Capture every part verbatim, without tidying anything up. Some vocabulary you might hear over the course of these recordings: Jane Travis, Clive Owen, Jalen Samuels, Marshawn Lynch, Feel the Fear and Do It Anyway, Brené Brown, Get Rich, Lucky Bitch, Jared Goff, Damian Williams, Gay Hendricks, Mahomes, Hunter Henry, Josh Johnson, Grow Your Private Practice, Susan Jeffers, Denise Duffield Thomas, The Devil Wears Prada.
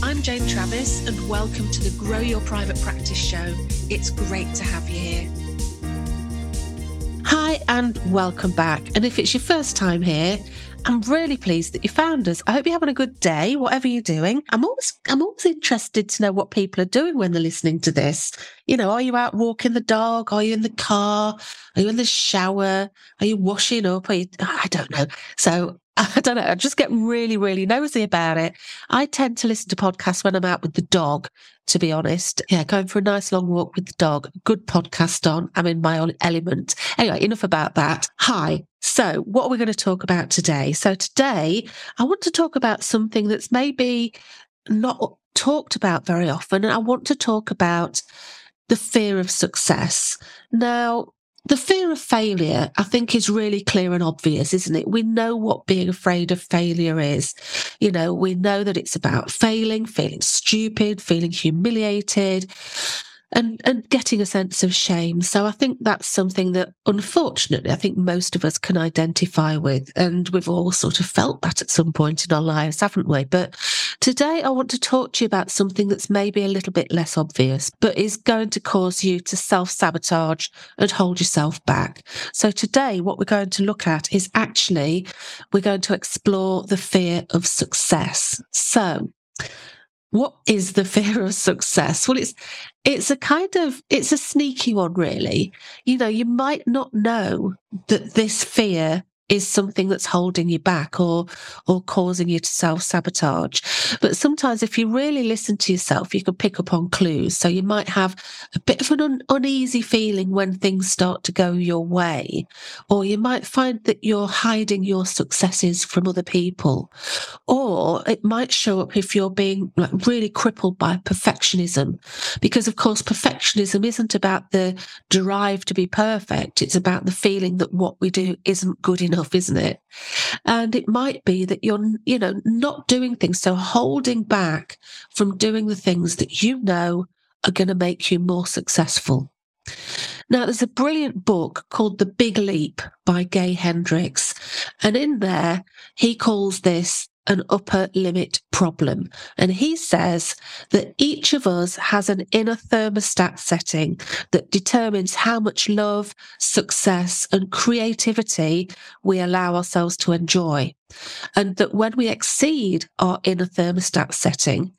I'm Jane Travis and welcome to the Grow Your Private Practice show. It's great to have you here. Hi and welcome back. And if it's your first time here, I'm really pleased that you found us. I hope you're having a good day, whatever you're doing. I'm always I'm always interested to know what people are doing when they're listening to this. You know, are you out walking the dog? Are you in the car? Are you in the shower? Are you washing up? Are you, I don't know. So I don't know. I just get really, really nosy about it. I tend to listen to podcasts when I'm out with the dog, to be honest. Yeah, going for a nice long walk with the dog. Good podcast on. I'm in my own element. Anyway, enough about that. Hi. So what are we going to talk about today? So today I want to talk about something that's maybe not talked about very often. And I want to talk about the fear of success. Now, the fear of failure, I think, is really clear and obvious, isn't it? We know what being afraid of failure is. You know, we know that it's about failing, feeling stupid, feeling humiliated, and, and getting a sense of shame. So I think that's something that, unfortunately, I think most of us can identify with. And we've all sort of felt that at some point in our lives, haven't we? But today I want to talk to you about something that's maybe a little bit less obvious, but is going to cause you to self-sabotage and hold yourself back. So today what we're going to look at is actually we're going to explore the fear of success. So what is the fear of success? Well, it's it's a kind of, it's a sneaky one, really. You know, you might not know that this fear is something that's holding you back or or causing you to self-sabotage. But sometimes if you really listen to yourself, you can pick up on clues. So you might have a bit of an un- uneasy feeling when things start to go your way, or you might find that you're hiding your successes from other people, or it might show up if you're being like really crippled by perfectionism, because of course perfectionism isn't about the drive to be perfect, it's about the feeling that what we do isn't good enough, isn't it? And it might be that you're, you know, not doing things, so holding back from doing the things that you know are going to make you more successful. Now, there's a brilliant book called The Big Leap by Gay Hendricks, and in there he calls this an upper limit problem. And he says that each of us has an inner thermostat setting that determines how much love, success, and creativity we allow ourselves to enjoy. And that when we exceed our inner thermostat setting,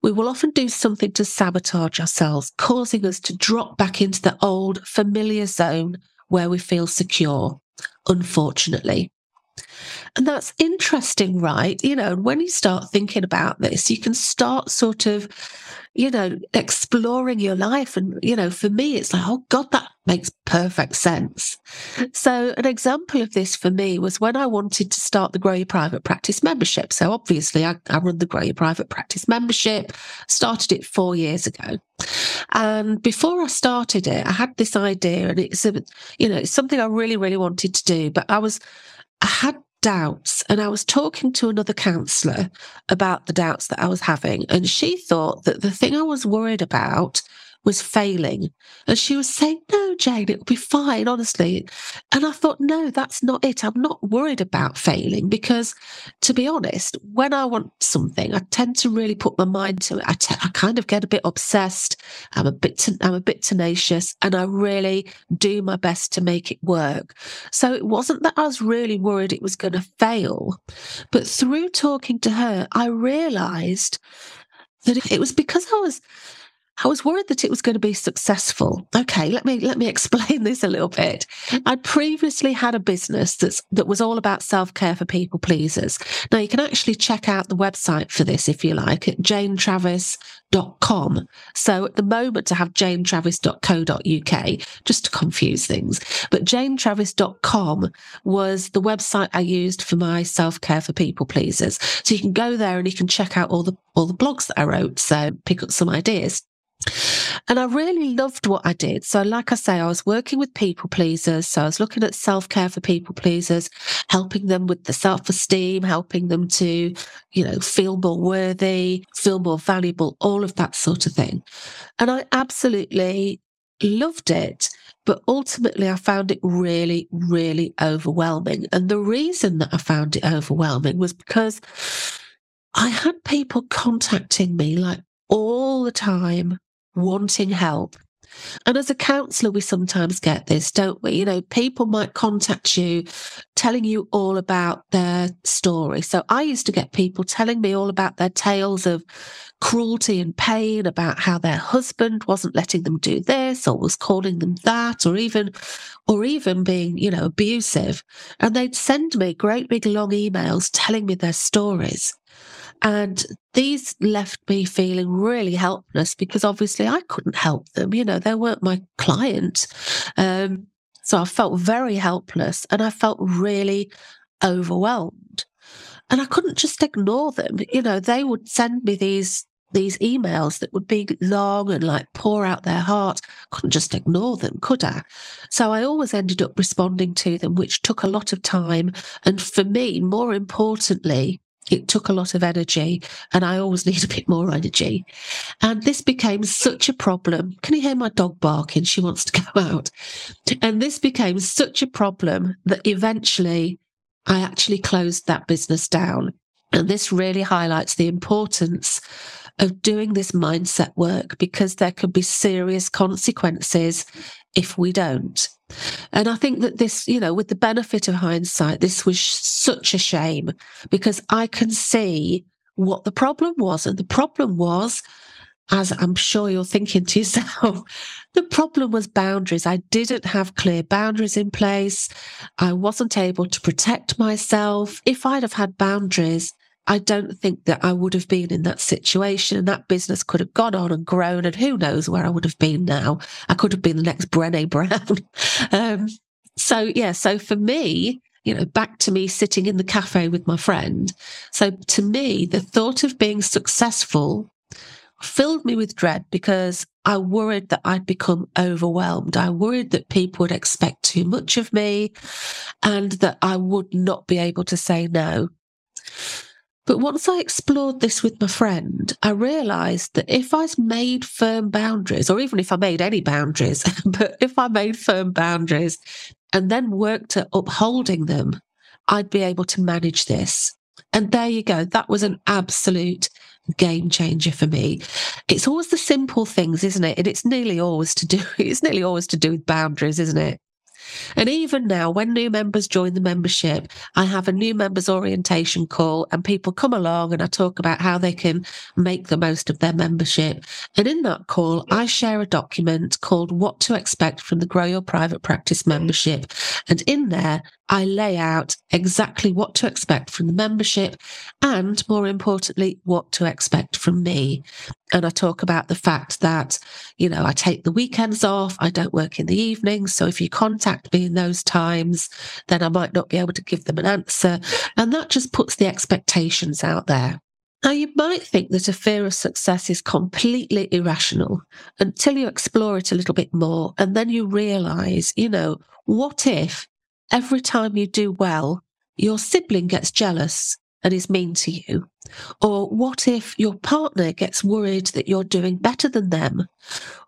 we will often do something to sabotage ourselves, causing us to drop back into the old familiar zone where we feel secure, unfortunately. And that's interesting, right? You know, when you start thinking about this, you can start sort of, you know, exploring your life. And, you know, for me, it's like, oh God, that makes perfect sense. So an example of this for me was when I wanted to start the Grow Your Private Practice membership. So obviously I, I run the Grow Your Private Practice membership, started it four years ago. And before I started it, I had this idea, and it's, a, you know, it's something I really, really wanted to do, but I was, I had doubts, and I was talking to another counsellor about the doubts that I was having, and she thought that the thing I was worried about was failing. And she was saying, no, Jane, it'll be fine, honestly. And I thought, no, that's not it. I'm not worried about failing, because to be honest, when I want something, I tend to really put my mind to it. I, te- I kind of get a bit obsessed. I'm a bit, ten- I'm a bit tenacious, and I really do my best to make it work. So it wasn't that I was really worried it was going to fail, but through talking to her, I realised that it was because I was I was worried that it was going to be successful. Okay, let me let me explain this a little bit. I previously had a business that's, that was all about self-care for people pleasers. Now, you can actually check out the website for this if you like at jane travis dot com. jane travis dot com. So at the moment I have jane travis dot co dot uk just to confuse things. But jane travis dot com was the website I used for my self-care for people pleasers. So you can go there and you can check out all the all the blogs that I wrote. So pick up some ideas. And I really loved what I did. So like I say, I was working with people pleasers. So I was looking at self-care for people pleasers, helping them with the self-esteem, helping them to, you know, feel more worthy, feel more valuable, all of that sort of thing. And I absolutely loved it. But ultimately, I found it really, really overwhelming. And the reason that I found it overwhelming was because I had people contacting me like all the time, wanting help. And as a counsellor, we sometimes get this, don't we? You know, people might contact you telling you all about their story. So I used to get people telling me all about their tales of cruelty and pain, about how their husband wasn't letting them do this or was calling them that, or even or even being, you know, abusive. And they'd send me great big long emails telling me their stories. And these left me feeling really helpless because obviously I couldn't help them. You know, they weren't my client. Um, so I felt very helpless and I felt really overwhelmed. And I couldn't just ignore them. You know, they would send me these these emails that would be long and like pour out their heart. Couldn't just ignore them, could I? So I always ended up responding to them, which took a lot of time. And for me, more importantly, it took a lot of energy, and I always need a bit more energy. And this became such a problem. Can you hear my dog barking? She wants to go out. And this became such a problem that eventually I actually closed that business down. And this really highlights the importance of doing this mindset work, because there can be serious consequences if we don't. And I think that this, you know, with the benefit of hindsight, this was such a shame, because I can see what the problem was. And the problem was, as I'm sure you're thinking to yourself, the problem was boundaries. I didn't have clear boundaries in place. I wasn't able to protect myself. If I'd have had boundaries, I don't think that I would have been in that situation, and that business could have gone on and grown, and who knows where I would have been now. I could have been the next Brené Brown. um, so, yeah, so for me, you know, back to me sitting in the cafe with my friend. So to me, the thought of being successful filled me with dread, because I worried that I'd become overwhelmed. I worried that people would expect too much of me and that I would not be able to say no. But once I explored this with my friend, I realised that if I made firm boundaries, or even if I made any boundaries, but if I made firm boundaries and then worked at upholding them, I'd be able to manage this. And there you go. That was an absolute game changer for me. It's always the simple things, isn't it? And it's nearly always to do, it's nearly always to do with boundaries, isn't it? And even now, when new members join the membership, I have a new members orientation call, and people come along and I talk about how they can make the most of their membership. And in that call, I share a document called What to Expect from the Grow Your Private Practice membership. And in there, I lay out exactly what to expect from the membership and, more importantly, what to expect from me. And I talk about the fact that, you know, I take the weekends off, I don't work in the evenings. So if you contact me in those times, then I might not be able to give them an answer. And that just puts the expectations out there. Now, you might think that a fear of success is completely irrational until you explore it a little bit more. And then you realize, you know, what if every time you do well, your sibling gets jealous and is mean to you? Or what if your partner gets worried that you're doing better than them?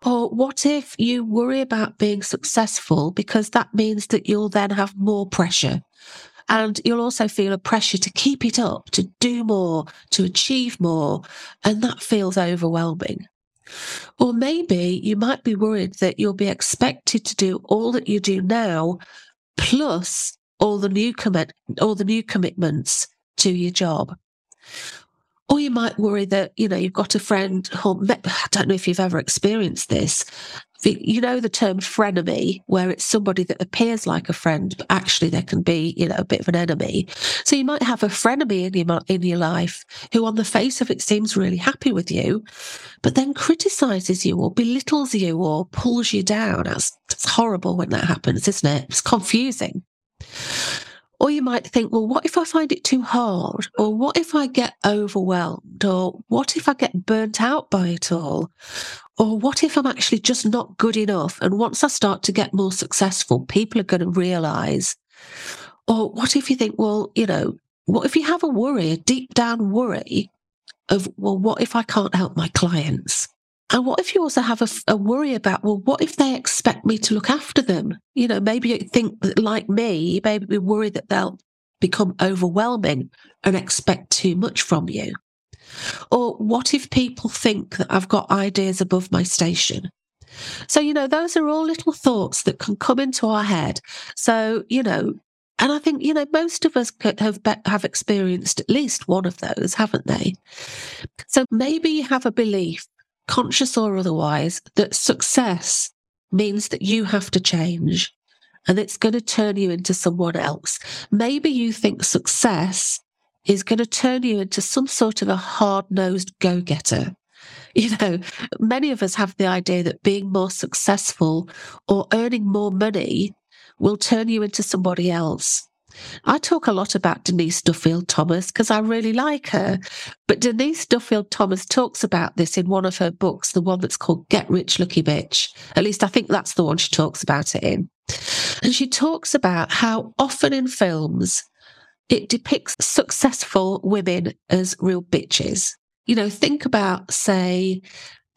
Or what if you worry about being successful, because that means that you'll then have more pressure? And you'll also feel a pressure to keep it up, to do more, to achieve more, and that feels overwhelming. Or maybe you might be worried that you'll be expected to do all that you do now, plus all the new commit, all the new commitments to your job. Or you might worry that, you know, you've got a friend, or I don't know if you've ever experienced this, you know, the term frenemy, where it's somebody that appears like a friend, but actually they can be, you know, a bit of an enemy. So you might have a frenemy in your, in your life who on the face of it seems really happy with you, but then criticises you or belittles you or pulls you down. That's, that's horrible when that happens, isn't it? It's confusing. Or you might think, well, what if I find it too hard? Or what if I get overwhelmed? Or what if I get burnt out by it all? Or what if I'm actually just not good enough? And once I start to get more successful, people are going to realise. Or what if you think, well, you know, what if you have a worry, a deep down worry of, well, what if I can't help my clients? And what if you also have a, a worry about, well, what if they expect me to look after them? You know, maybe you think that, like me, maybe we worry that they'll become overwhelming and expect too much from you. Or what if people think that I've got ideas above my station? So, you know, those are all little thoughts that can come into our head. So, you know, and I think, you know, most of us have have experienced at least one of those, haven't they? So maybe you have a belief, conscious or otherwise, that success means that you have to change and it's going to turn you into someone else. Maybe you think success is going to turn you into some sort of a hard-nosed go-getter. You know, many of us have the idea that being more successful or earning more money will turn you into somebody else. I talk a lot about Denise Duffield Thomas because I really like her. But Denise Duffield Thomas talks about this in one of her books, the one that's called Get Rich, Lucky Bitch. At least I think that's the one she talks about it in. And she talks about how often in films it depicts successful women as real bitches. You know, think about, say,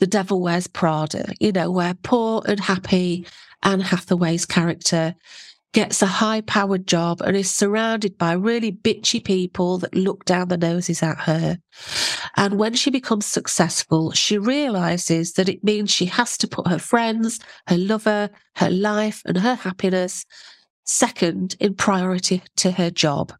The Devil Wears Prada, you know, where poor and happy Anne Hathaway's character gets a high-powered job and is surrounded by really bitchy people that look down their noses at her. And when she becomes successful, she realises that it means she has to put her friends, her lover, her life and her happiness second in priority to her job.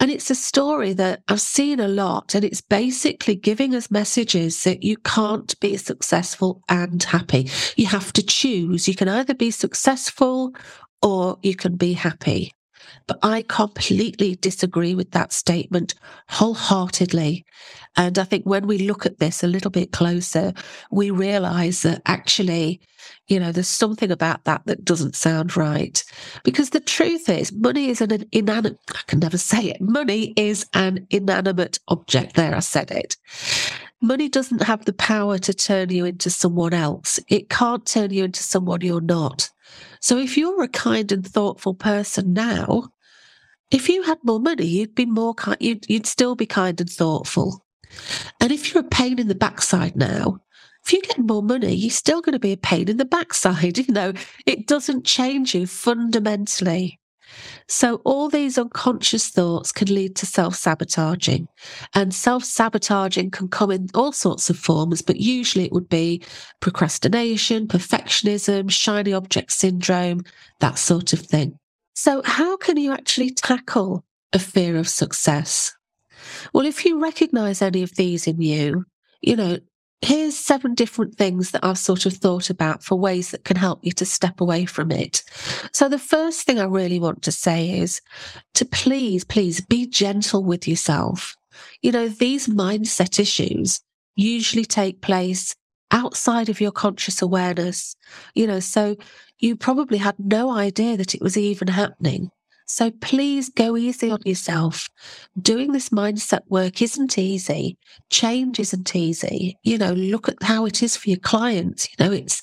And it's a story that I've seen a lot, and it's basically giving us messages that you can't be successful and happy. You have to choose. You can either be successful or you can be happy. But I completely disagree with that statement wholeheartedly. And I think when we look at this a little bit closer, we realise that actually, you know, there's something about that that doesn't sound right. Because the truth is, money is an inanimate, I can never say it, money is an inanimate object. There, I said it. Money doesn't have the power to turn you into someone else. It can't turn you into someone you're not. So if you're a kind and thoughtful person now, if you had more money, you'd be more kind, you'd, you'd still be kind and thoughtful. And if you're a pain in the backside now, if you get more money, you're still going to be a pain in the backside. You know, it doesn't change you fundamentally. So all these unconscious thoughts can lead to self-sabotaging, and self-sabotaging can come in all sorts of forms, but usually it would be procrastination, perfectionism, shiny object syndrome, that sort of thing. So how can you actually tackle a fear of success? Well, if you recognise any of these in you, you know, here's seven different things that I've sort of thought about for ways that can help you to step away from it. So the first thing I really want to say is to please, please be gentle with yourself. You know, these mindset issues usually take place outside of your conscious awareness, you know, so you probably had no idea that it was even happening. So please go easy on yourself. Doing this mindset work isn't easy. Change isn't easy. You know, look at how it is for your clients. You know, it's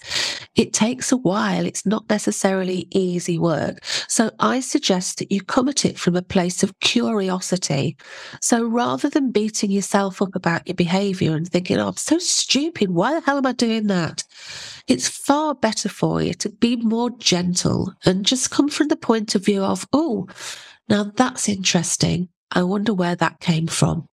it takes a while. It's not necessarily easy work. So I suggest that you come at it from a place of curiosity. So rather than beating yourself up about your behaviour and thinking, oh, I'm so stupid, why the hell am I doing that? It's far better for you to be more gentle and just come from the point of view of, oh, now that's interesting. I wonder where that came from.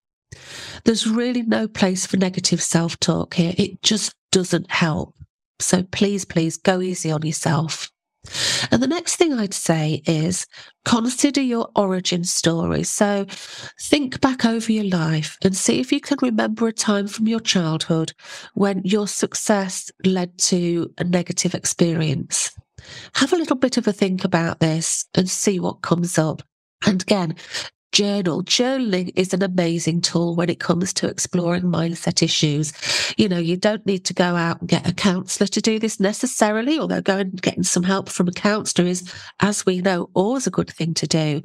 There's really no place for negative self-talk here. It just doesn't help. So please, please go easy on yourself. And the next thing I'd say is consider your origin story. So think back over your life and see if you can remember a time from your childhood when your success led to a negative experience. Have a little bit of a think about this and see what comes up. And again, journal. Journaling is an amazing tool when it comes to exploring mindset issues. You know, you don't need to go out and get a counsellor to do this necessarily, although going and getting some help from a counsellor is, as we know, always a good thing to do.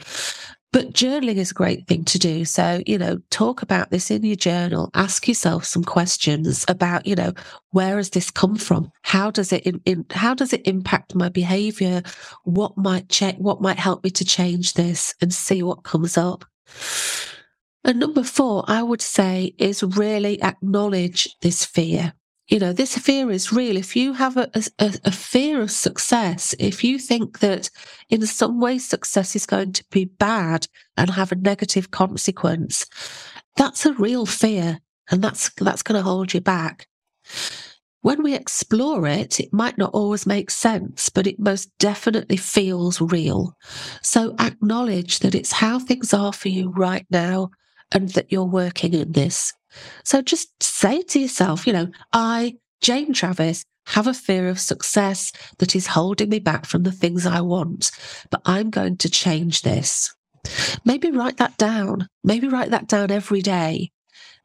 But journaling is a great thing to do. So, you know, talk about this in your journal. Ask yourself some questions about, you know, where has this come from? How does it in, in, how does it impact my behaviour? What might check? What might help me to change this? And see what comes up. And number four, I would say, is really acknowledge this fear. You know, this fear is real. If you have a, a, a fear of success, if you think that in some way success is going to be bad and have a negative consequence, that's a real fear, and that's that's going to hold you back. When we explore it, it might not always make sense, but it most definitely feels real. So acknowledge that it's how things are for you right now and that you're working in this. So just say to yourself, you know, I, Jane Travis, have a fear of success that is holding me back from the things I want, but I'm going to change this. Maybe write that down. Maybe write that down every day.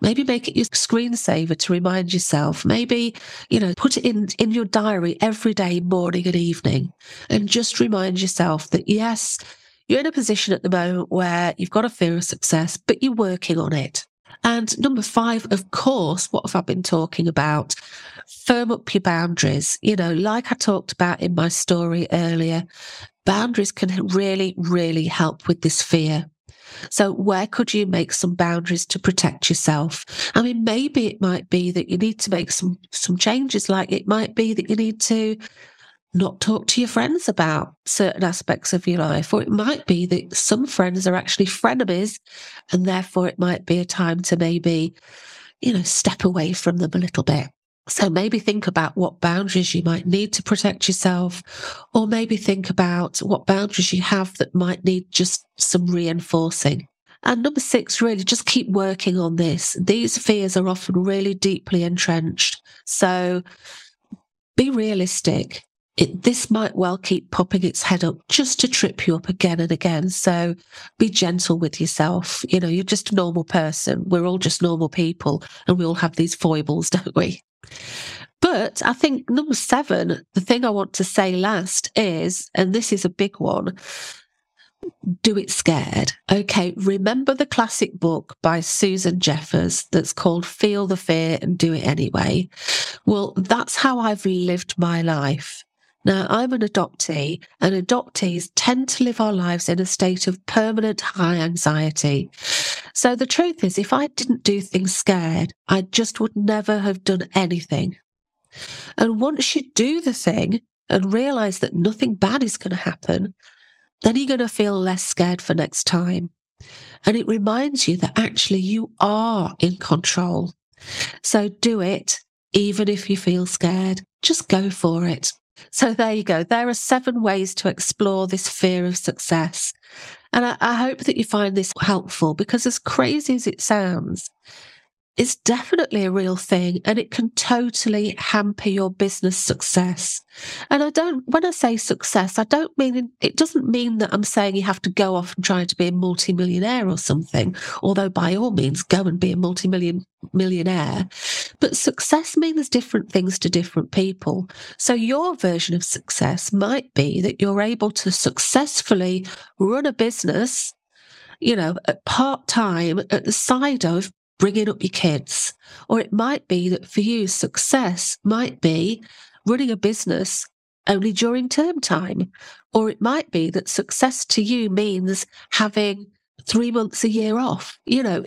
Maybe make it your screensaver to remind yourself. Maybe, you know, put it in, in your diary every day, morning and evening, and just remind yourself that, yes, you're in a position at the moment where you've got a fear of success, but you're working on it. And number five, of course, what have I been talking about? Firm up your boundaries. You know, like I talked about in my story earlier, boundaries can really, really help with this fear. So where could you make some boundaries to protect yourself? I mean, maybe it might be that you need to make some, some changes, like it might be that you need to not talk to your friends about certain aspects of your life, or it might be that some friends are actually frenemies, and therefore it might be a time to maybe, you know, step away from them a little bit. So maybe think about what boundaries you might need to protect yourself, or maybe think about what boundaries you have that might need just some reinforcing. And number six, really just keep working on this. These fears are often really deeply entrenched. So be realistic. It, this might well keep popping its head up just to trip you up again and again. So be gentle with yourself. You know, you're just a normal person. We're all just normal people, and we all have these foibles, don't we? But I think number seven, the thing I want to say last is, and this is a big one, do it scared. Okay, remember the classic book by Susan Jeffers that's called Feel the Fear and Do It Anyway. Well, that's how I've lived my life. Now, I'm an adoptee, and adoptees tend to live our lives in a state of permanent high anxiety. So the truth is, if I didn't do things scared, I just would never have done anything. And once you do the thing and realise that nothing bad is going to happen, then you're going to feel less scared for next time. And it reminds you that actually you are in control. So do it, even if you feel scared. Just go for it. So there you go. There are seven ways to explore this fear of success. And I, I hope that you find this helpful, because as crazy as it sounds, it's definitely a real thing, and it can totally hamper your business success. And I don't, when I say success, I don't mean, it doesn't mean that I'm saying you have to go off and try to be a multimillionaire or something, although by all means, go and be a multimillion millionaire. But success means different things to different people. So your version of success might be that you're able to successfully run a business, you know, at part-time at the side of bringing up your kids. Or it might be that for you, success might be running a business only during term time. Or it might be that success to you means having three months a year off. You know,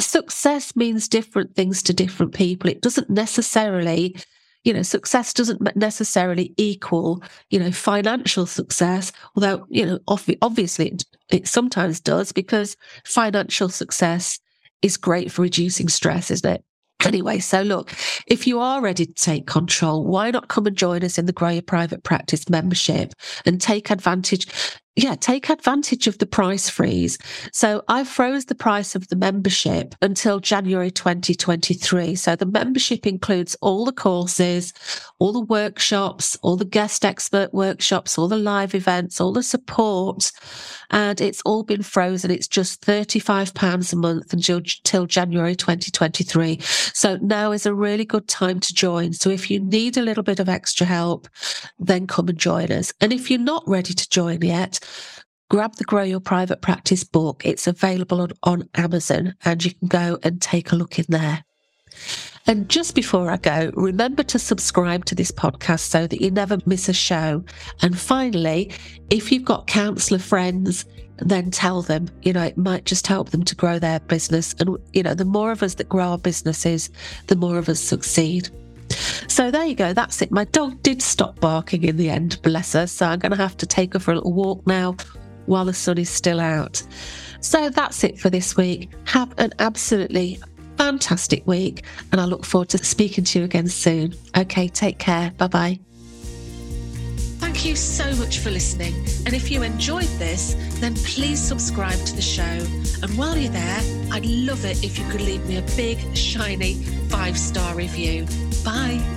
success means different things to different people. It doesn't necessarily, you know, success doesn't necessarily equal, you know, financial success, although, you know, obviously it, it sometimes does, because financial success is great for reducing stress, isn't it? anyway. So look, if you are ready to take control, why not come and join us in the Grow Your Private Practice membership and take advantage Yeah, take advantage of the price freeze. So I froze the price of the membership until January twenty twenty-three. So the membership includes all the courses, all the workshops, all the guest expert workshops, all the live events, all the support, and it's all been frozen. It's just thirty-five pounds a month until, until January twenty twenty-three. So now is a really good time to join. So if you need a little bit of extra help, then come and join us. And if you're not ready to join yet, grab the Grow Your Private Practice book. It's available on, on Amazon, and you can go and take a look in there. And just before I go, remember to subscribe to this podcast so that you never miss a show. And finally, if you've got counsellor friends, then tell them. You know, it might just help them to grow their business. And, you know, the more of us that grow our businesses, the more of us succeed. So there you go, that's it. My dog did stop barking in the end, bless her. So I'm going to have to take her for a little walk now while the sun is still out. So that's it for this week. Have an absolutely fantastic week, and I look forward to speaking to you again soon. Okay, take care. Bye-bye. Thank you so much for listening. And if you enjoyed this, then please subscribe to the show. And while you're there, I'd love it if you could leave me a big, shiny five-star review. Bye.